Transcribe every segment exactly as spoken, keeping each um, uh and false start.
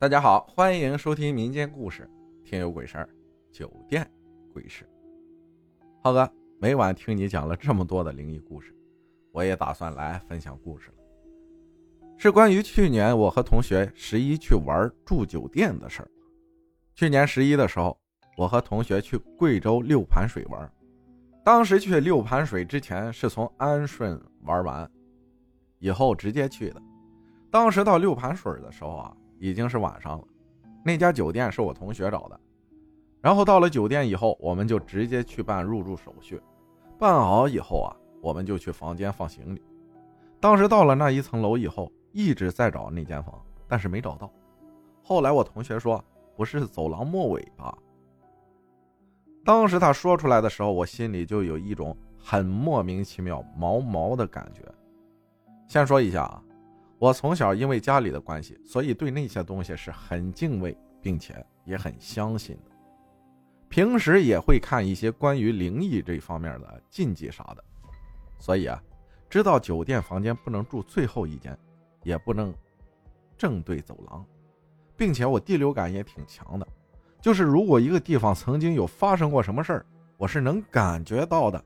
大家好，欢迎收听民间故事天有鬼事儿，酒店鬼事。浩哥，每晚听你讲了这么多的灵异故事，我也打算来分享故事了。是关于去年我和同学十一去玩住酒店的事儿。去年十一的时候，我和同学去贵州六盘水玩，当时去六盘水之前是从安顺玩完以后直接去的。当时到六盘水的时候啊，已经是晚上了。那家酒店是我同学找的，然后到了酒店以后，我们就直接去办入住手续。办好以后啊，我们就去房间放行李。当时到了那一层楼以后，一直在找那间房，但是没找到。后来我同学说，不是走廊末尾吧？当时他说出来的时候，我心里就有一种很莫名其妙毛毛的感觉。先说一下啊，我从小因为家里的关系，所以对那些东西是很敬畏，并且也很相信的。平时也会看一些关于灵异这方面的禁忌啥的，所以啊，知道酒店房间不能住最后一间，也不能正对走廊，并且我第六感也挺强的，就是如果一个地方曾经有发生过什么事儿，我是能感觉到的。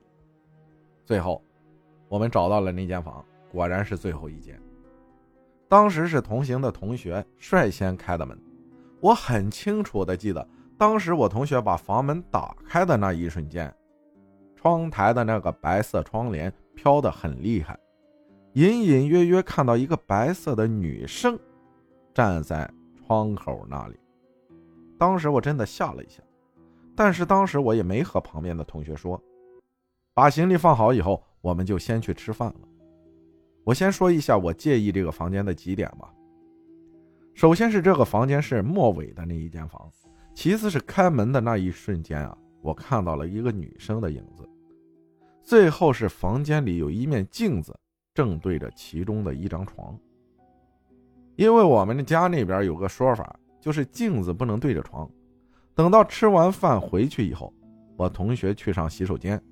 最后，我们找到了那间房，果然是最后一间。当时是同行的同学率先开的门，我很清楚的记得，当时我同学把房门打开的那一瞬间，窗台的那个白色窗帘飘得很厉害，隐隐约约看到一个白色的女生站在窗口那里。当时我真的吓了一下，但是当时我也没和旁边的同学说。把行李放好以后，我们就先去吃饭了。我先说一下我介意这个房间的几点吧。首先是这个房间是末尾的那一间房，其次是开门的那一瞬间啊，我看到了一个女生的影子。最后是房间里有一面镜子，正对着其中的一张床。因为我们家那边有个说法，就是镜子不能对着床。等到吃完饭回去以后，我同学去上洗手间，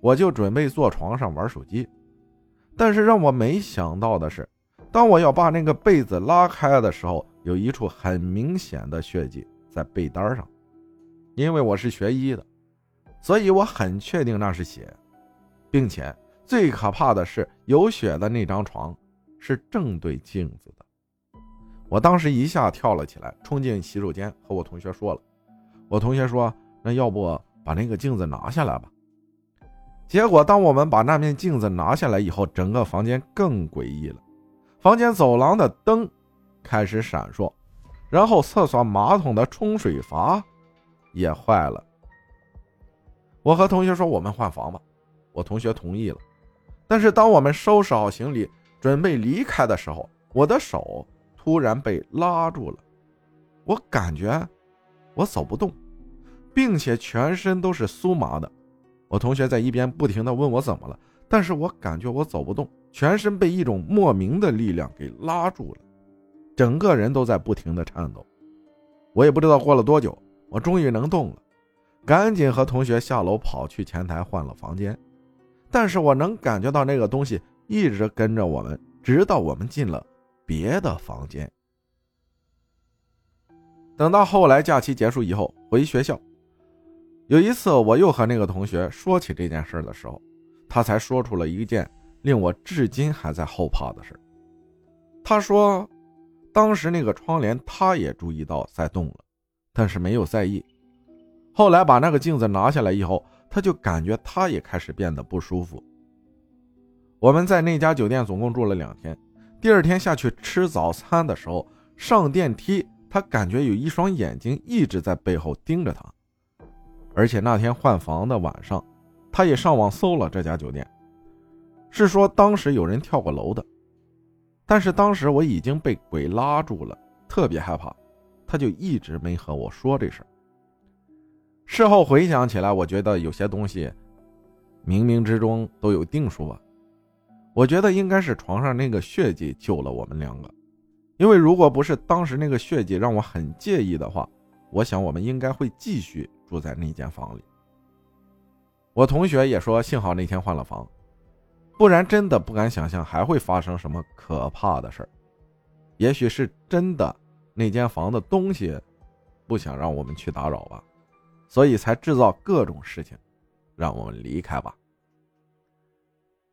我就准备坐床上玩手机。但是让我没想到的是，当我要把那个被子拉开的时候，有一处很明显的血迹在被单上。因为我是学医的，所以我很确定那是血，并且最可怕的是，有血的那张床是正对镜子的。我当时一下跳了起来，冲进洗手间和我同学说了。我同学说，那要不把那个镜子拿下来吧。结果当我们把那面镜子拿下来以后，整个房间更诡异了。房间走廊的灯开始闪烁，然后厕所马桶的冲水阀也坏了。我和同学说，我们换房吧，我同学同意了。但是当我们收拾好行李准备离开的时候，我的手突然被拉住了。我感觉我走不动，并且全身都是酥麻的。我同学在一边不停地问我怎么了，但是我感觉我走不动，全身被一种莫名的力量给拉住了，整个人都在不停地颤抖。我也不知道过了多久，我终于能动了，赶紧和同学下楼跑去前台换了房间。但是我能感觉到那个东西一直跟着我们，直到我们进了别的房间。等到后来假期结束以后回学校，有一次我又和那个同学说起这件事的时候，他才说出了一件令我至今还在后怕的事。他说当时那个窗帘他也注意到在动了，但是没有在意。后来把那个镜子拿下来以后，他就感觉他也开始变得不舒服。我们在那家酒店总共住了两天。第二天下去吃早餐的时候，上电梯他感觉有一双眼睛一直在背后盯着他。而且那天换房的晚上，他也上网搜了这家酒店，是说当时有人跳过楼的。但是当时我已经被鬼拉住了，特别害怕，他就一直没和我说这事儿。事后回想起来，我觉得有些东西冥冥之中都有定数吧。我觉得应该是床上那个血迹救了我们两个，因为如果不是当时那个血迹让我很介意的话，我想我们应该会继续住在那间房里。我同学也说，幸好那天换了房，不然真的不敢想象还会发生什么可怕的事儿。也许是真的那间房的东西不想让我们去打扰吧，所以才制造各种事情，让我们离开吧。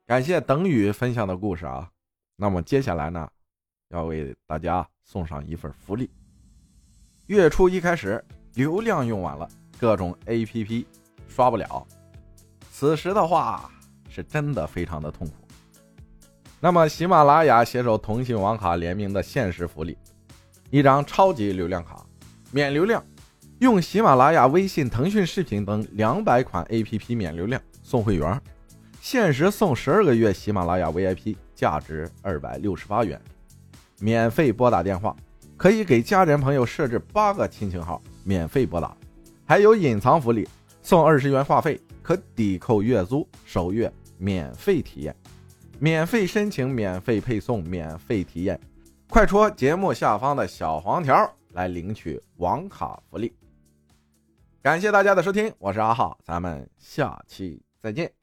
感谢等雨分享的故事啊，那么接下来呢，要为大家送上一份福利。月初一开始，流量用完了，各种 A P P 刷不了，此时的话是真的非常的痛苦。那么喜马拉雅携手同信网卡联名的限时福利，一张超级流量卡，免流量，用喜马拉雅、微信、腾讯视频等两百款 A P P 免流量送会员，限时送十二个月喜马拉雅 V I P， 价值二百六十八元，免费拨打电话，可以给家人朋友设置八个亲情号，免费拨打，还有隐藏福利，送二十元话费，可抵扣月租，首月免费体验。免费申请，免费配送，免费体验，快戳节目下方的小黄条来领取网卡福利。感谢大家的收听，我是阿浩，咱们下期再见。